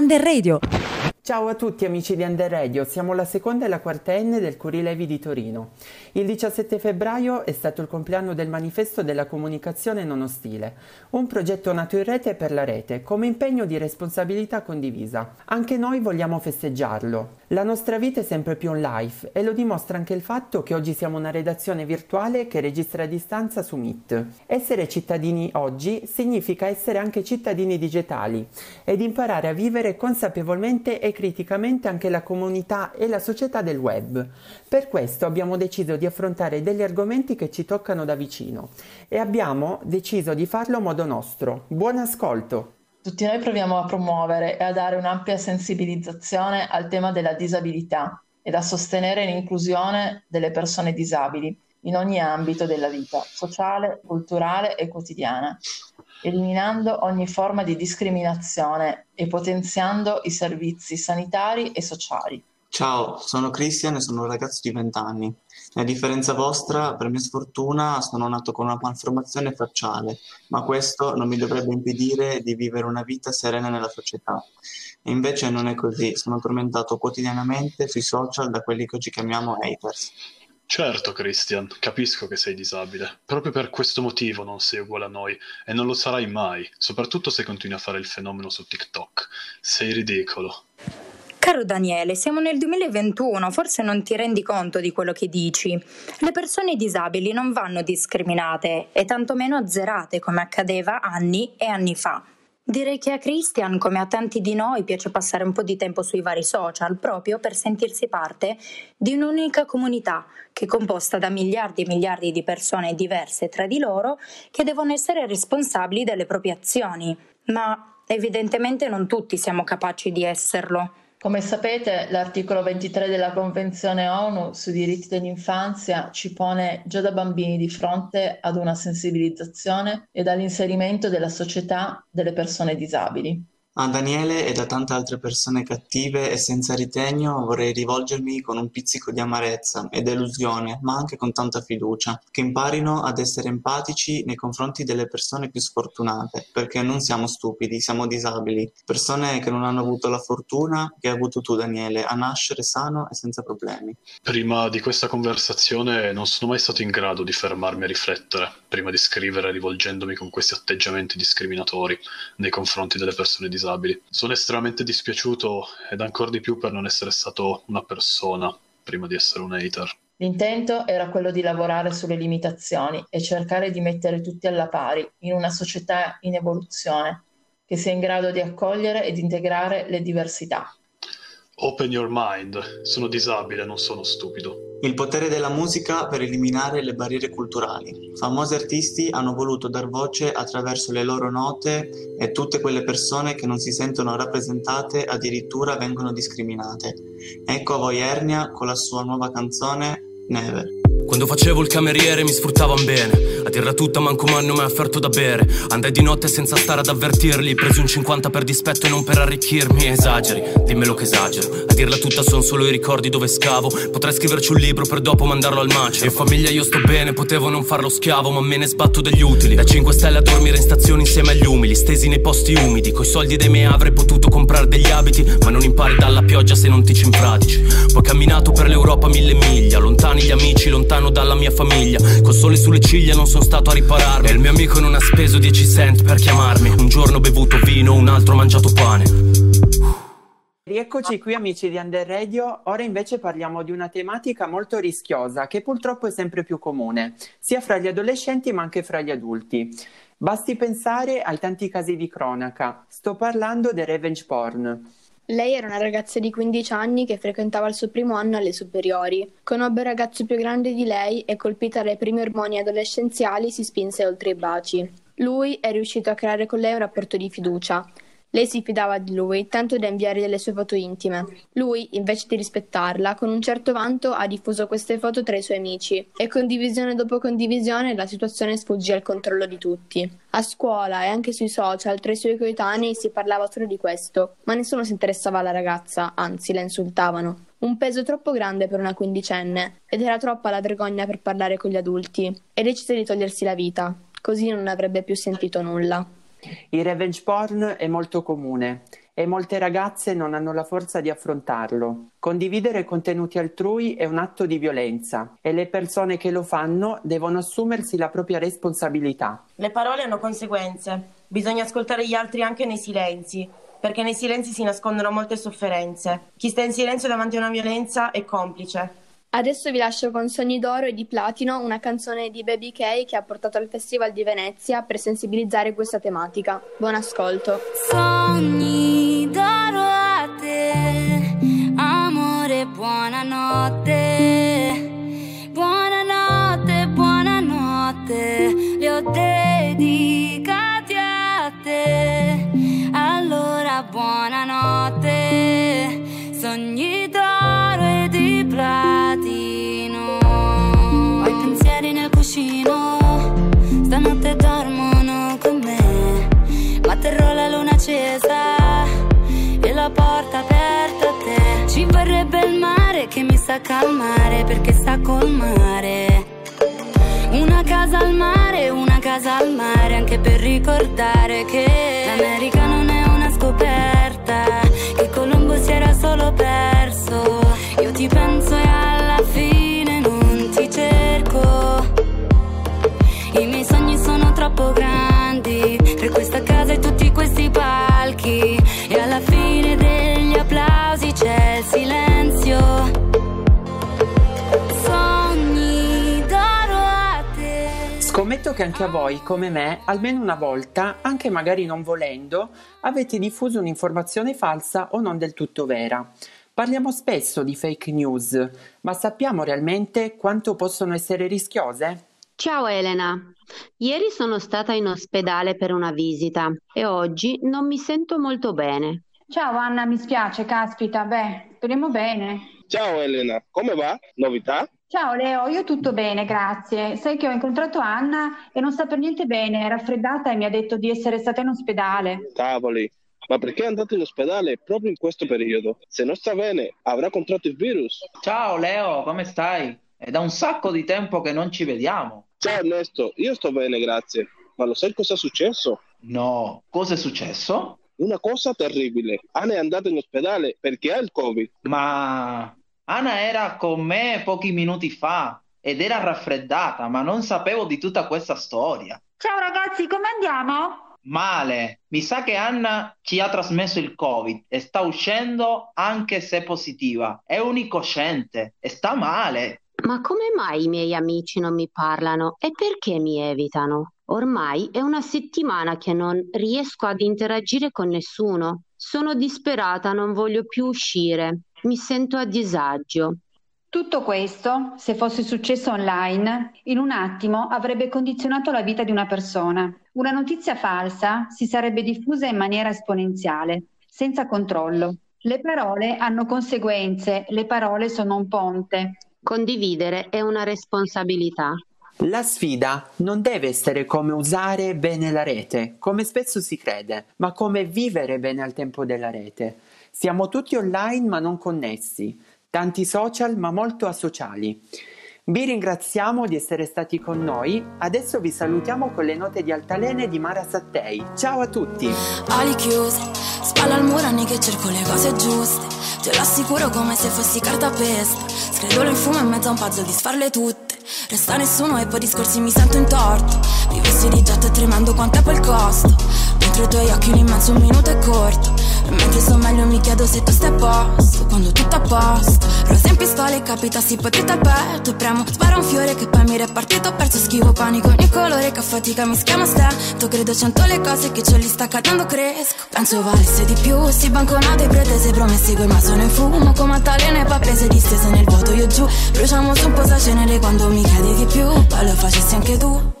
Under Radio. Ciao a tutti amici di Under Radio, siamo la seconda e la quartenne del Curilevi di Torino. Il 17 febbraio è stato il compleanno del Manifesto della Comunicazione Non Ostile, un progetto nato in rete e per la rete, come impegno di responsabilità condivisa. Anche noi vogliamo festeggiarlo. La nostra vita è sempre più un live e lo dimostra anche il fatto che oggi siamo una redazione virtuale che registra a distanza su Meet. Essere cittadini oggi significa essere anche cittadini digitali ed imparare a vivere consapevolmente e criticamente anche la comunità e la società del web. Per questo abbiamo deciso di affrontare degli argomenti che ci toccano da vicino e abbiamo deciso di farlo a modo nostro. Buon ascolto! Tutti noi proviamo a promuovere e a dare un'ampia sensibilizzazione al tema della disabilità ed a sostenere l'inclusione delle persone disabili in ogni ambito della vita, sociale, culturale e quotidiana, eliminando ogni forma di discriminazione e potenziando i servizi sanitari e sociali. Ciao, sono Christian e sono un ragazzo di 20 anni. A differenza vostra, per mia sfortuna, sono nato con una malformazione facciale, ma questo non mi dovrebbe impedire di vivere una vita serena nella società. E invece non è così, sono tormentato quotidianamente sui social da quelli che oggi chiamiamo haters. Certo Christian, capisco che sei disabile, proprio per questo motivo non sei uguale a noi e non lo sarai mai, soprattutto se continui a fare il fenomeno su TikTok. Sei ridicolo. Caro Daniele, siamo nel 2021, forse non ti rendi conto di quello che dici. Le persone disabili non vanno discriminate e tantomeno azzerate come accadeva anni e anni fa. Direi che a Christian, come a tanti di noi, piace passare un po' di tempo sui vari social proprio per sentirsi parte di un'unica comunità che è composta da miliardi e miliardi di persone diverse tra di loro che devono essere responsabili delle proprie azioni, ma evidentemente non tutti siamo capaci di esserlo. Come sapete, l'articolo 23 della Convenzione ONU sui diritti dell'infanzia ci pone già da bambini di fronte ad una sensibilizzazione e all'inserimento della società delle persone disabili. A Daniele e da tante altre persone cattive e senza ritegno vorrei rivolgermi con un pizzico di amarezza e delusione, ma anche con tanta fiducia, che imparino ad essere empatici nei confronti delle persone più sfortunate, perché non siamo stupidi, siamo disabili, persone che non hanno avuto la fortuna che hai avuto tu Daniele, a nascere sano e senza problemi. Prima di questa conversazione non sono mai stato in grado di fermarmi a riflettere, prima di scrivere rivolgendomi con questi atteggiamenti discriminatori nei confronti delle persone disabili. Sono estremamente dispiaciuto ed ancora di più per non essere stato una persona prima di essere un hater. L'intento era quello di lavorare sulle limitazioni e cercare di mettere tutti alla pari in una società in evoluzione che sia in grado di accogliere ed integrare le diversità. Open your mind, sono disabile, non sono stupido. Il potere della musica per eliminare le barriere culturali. Famosi artisti hanno voluto dar voce attraverso le loro note e tutte quelle persone che non si sentono rappresentate addirittura vengono discriminate. Ecco a voi Ernia con la sua nuova canzone Never. Quando facevo il cameriere mi sfruttavan bene, a dirla tutta manco m'hanno mai offerto da bere. Andai di notte senza stare ad avvertirli, presi un 50 per dispetto e non per arricchirmi. Esageri, dimmelo che esagero, a dirla tutta son solo i ricordi dove scavo. Potrei scriverci un libro per dopo mandarlo al macero. In famiglia io sto bene, potevo non farlo schiavo, ma me ne sbatto degli utili. Da 5 stelle a dormire in stazione insieme agli umili, stesi nei posti umidi, coi soldi dei miei avrei potuto comprare degli abiti. Ma non impari dalla pioggia se non ti ci impratici. Poi camminato per l'Europa 1000 miglia, lontani gli amici, lontani dalla mia famiglia, col sole sulle ciglia non sono stato a ripararmi. E il mio amico non ha speso 10 cent per chiamarmi. Un giorno ho bevuto vino, un altro ho mangiato pane. Rieccoci qui amici di Under Radio, ora invece parliamo di una tematica molto rischiosa che purtroppo è sempre più comune, sia fra gli adolescenti ma anche fra gli adulti. Basti pensare ai tanti casi di cronaca, sto parlando del revenge porn. Lei era una ragazza di 15 anni che frequentava il suo primo anno alle superiori. Conobbe un ragazzo più grande di lei e, colpita dai primi ormoni adolescenziali, si spinse oltre i baci. Lui è riuscito a creare con lei un rapporto di fiducia. Lei si fidava di lui, tanto da inviare delle sue foto intime. Lui, invece di rispettarla, con un certo vanto ha diffuso queste foto tra i suoi amici e condivisione dopo condivisione la situazione sfuggì al controllo di tutti. A scuola e anche sui social tra i suoi coetanei si parlava solo di questo, ma nessuno si interessava alla ragazza, anzi la insultavano. Un peso troppo grande per una quindicenne, ed era troppa la vergogna per parlare con gli adulti, e decise di togliersi la vita, così non avrebbe più sentito nulla. Il revenge porn è molto comune e molte ragazze non hanno la forza di affrontarlo. Condividere contenuti altrui è un atto di violenza e le persone che lo fanno devono assumersi la propria responsabilità. Le parole hanno conseguenze. Bisogna ascoltare gli altri anche nei silenzi, perché nei silenzi si nascondono molte sofferenze. Chi sta in silenzio davanti a una violenza è complice. Adesso vi lascio con Sogni d'oro e di platino, una canzone di Baby K che ha portato al Festival di Venezia per sensibilizzare questa tematica. Buon ascolto. Sogni d'oro a te, amore, buonanotte. Buonanotte, buonanotte, li ho dedicati a te. Allora buonanotte, sogni d'oro e di platino. Stanotte dormono con me, ma terrò la luna accesa e la porta aperta a te. Ci vorrebbe il mare che mi sa calmare, perché sta col mare. Una casa al mare, una casa al mare, anche per ricordare che l'America non è una scoperta, che Colombo si era solo perso. Io ti penso e alla fine non ti cerco. I miei sogni sono troppo grandi per questa casa e tutti questi palchi. E alla fine degli applausi c'è il silenzio. Sogni d'oro a te. Scommetto che anche a voi, come me, almeno una volta, anche magari non volendo, avete diffuso un'informazione falsa o non del tutto vera. Parliamo spesso di fake news, ma sappiamo realmente quanto possono essere rischiose? Ciao Elena, ieri sono stata in ospedale per una visita e oggi non mi sento molto bene. Ciao Anna, mi spiace, caspita, beh, speriamo bene. Ciao Elena, come va? Novità? Ciao Leo, io tutto bene, grazie. Sai che ho incontrato Anna e non sta per niente bene, è raffreddata e mi ha detto di essere stata in ospedale. Cavoli, ma perché è andata in ospedale proprio in questo periodo? Se non sta bene, avrà contratto il virus. Ciao Leo, come stai? È da un sacco di tempo che non ci vediamo. Ciao Ernesto, io sto bene, grazie. Ma lo sai cosa è successo? No, cosa è successo? Una cosa terribile. Anna è andata in ospedale perché ha il Covid. Ma Anna era con me pochi minuti fa ed era raffreddata, ma non sapevo di tutta questa storia. Ciao ragazzi, come andiamo? Male. Mi sa che Anna ci ha trasmesso il Covid e sta uscendo anche se positiva. È unicosciente e sta male. Ma come mai i miei amici non mi parlano e perché mi evitano? Ormai è una settimana che non riesco ad interagire con nessuno. Sono disperata, non voglio più uscire. Mi sento a disagio. Tutto questo, se fosse successo online, in un attimo avrebbe condizionato la vita di una persona. Una notizia falsa si sarebbe diffusa in maniera esponenziale, senza controllo. Le parole hanno conseguenze, le parole sono un ponte. Condividere è una responsabilità. La sfida non deve essere come usare bene la rete, come spesso si crede, ma come vivere bene al tempo della rete. Siamo tutti online ma non connessi, tanti social ma molto asociali. Vi ringraziamo di essere stati con noi. Adesso vi salutiamo con le note di altalene di Mara Sattei. Ciao a tutti. Ali chiuse, spalla al muro, anni che cerco le cose giuste. Te l'assicuro come se fossi carta pesta. Scredolo in fumo in mezzo a un puzzle di sfarle tutte. Resta nessuno e poi discorsi mi sento in torto. Vivessi di getto e tremando quanto è quel costo. Dentro i tuoi occhi un immenso minuto è corto. E mentre sto meglio mi chiedo se tu stai a posto. Quando tutto a posto, rose in pistola e capita si potete aperto. Premo, sparo un fiore che poi mi repartito. Ho perso schivo panico, ogni colore che a fatica mi schiama stento. Credo cento le cose che ciò li sta cadendo cresco. Penso valesse di più, si banconate e pretese promesse col ma sono in fumo. Come altalene e paprese distese nel vuoto io giù. Bruciamo su un posacenere quando mi chiedi di più. Poi lo facessi anche tu.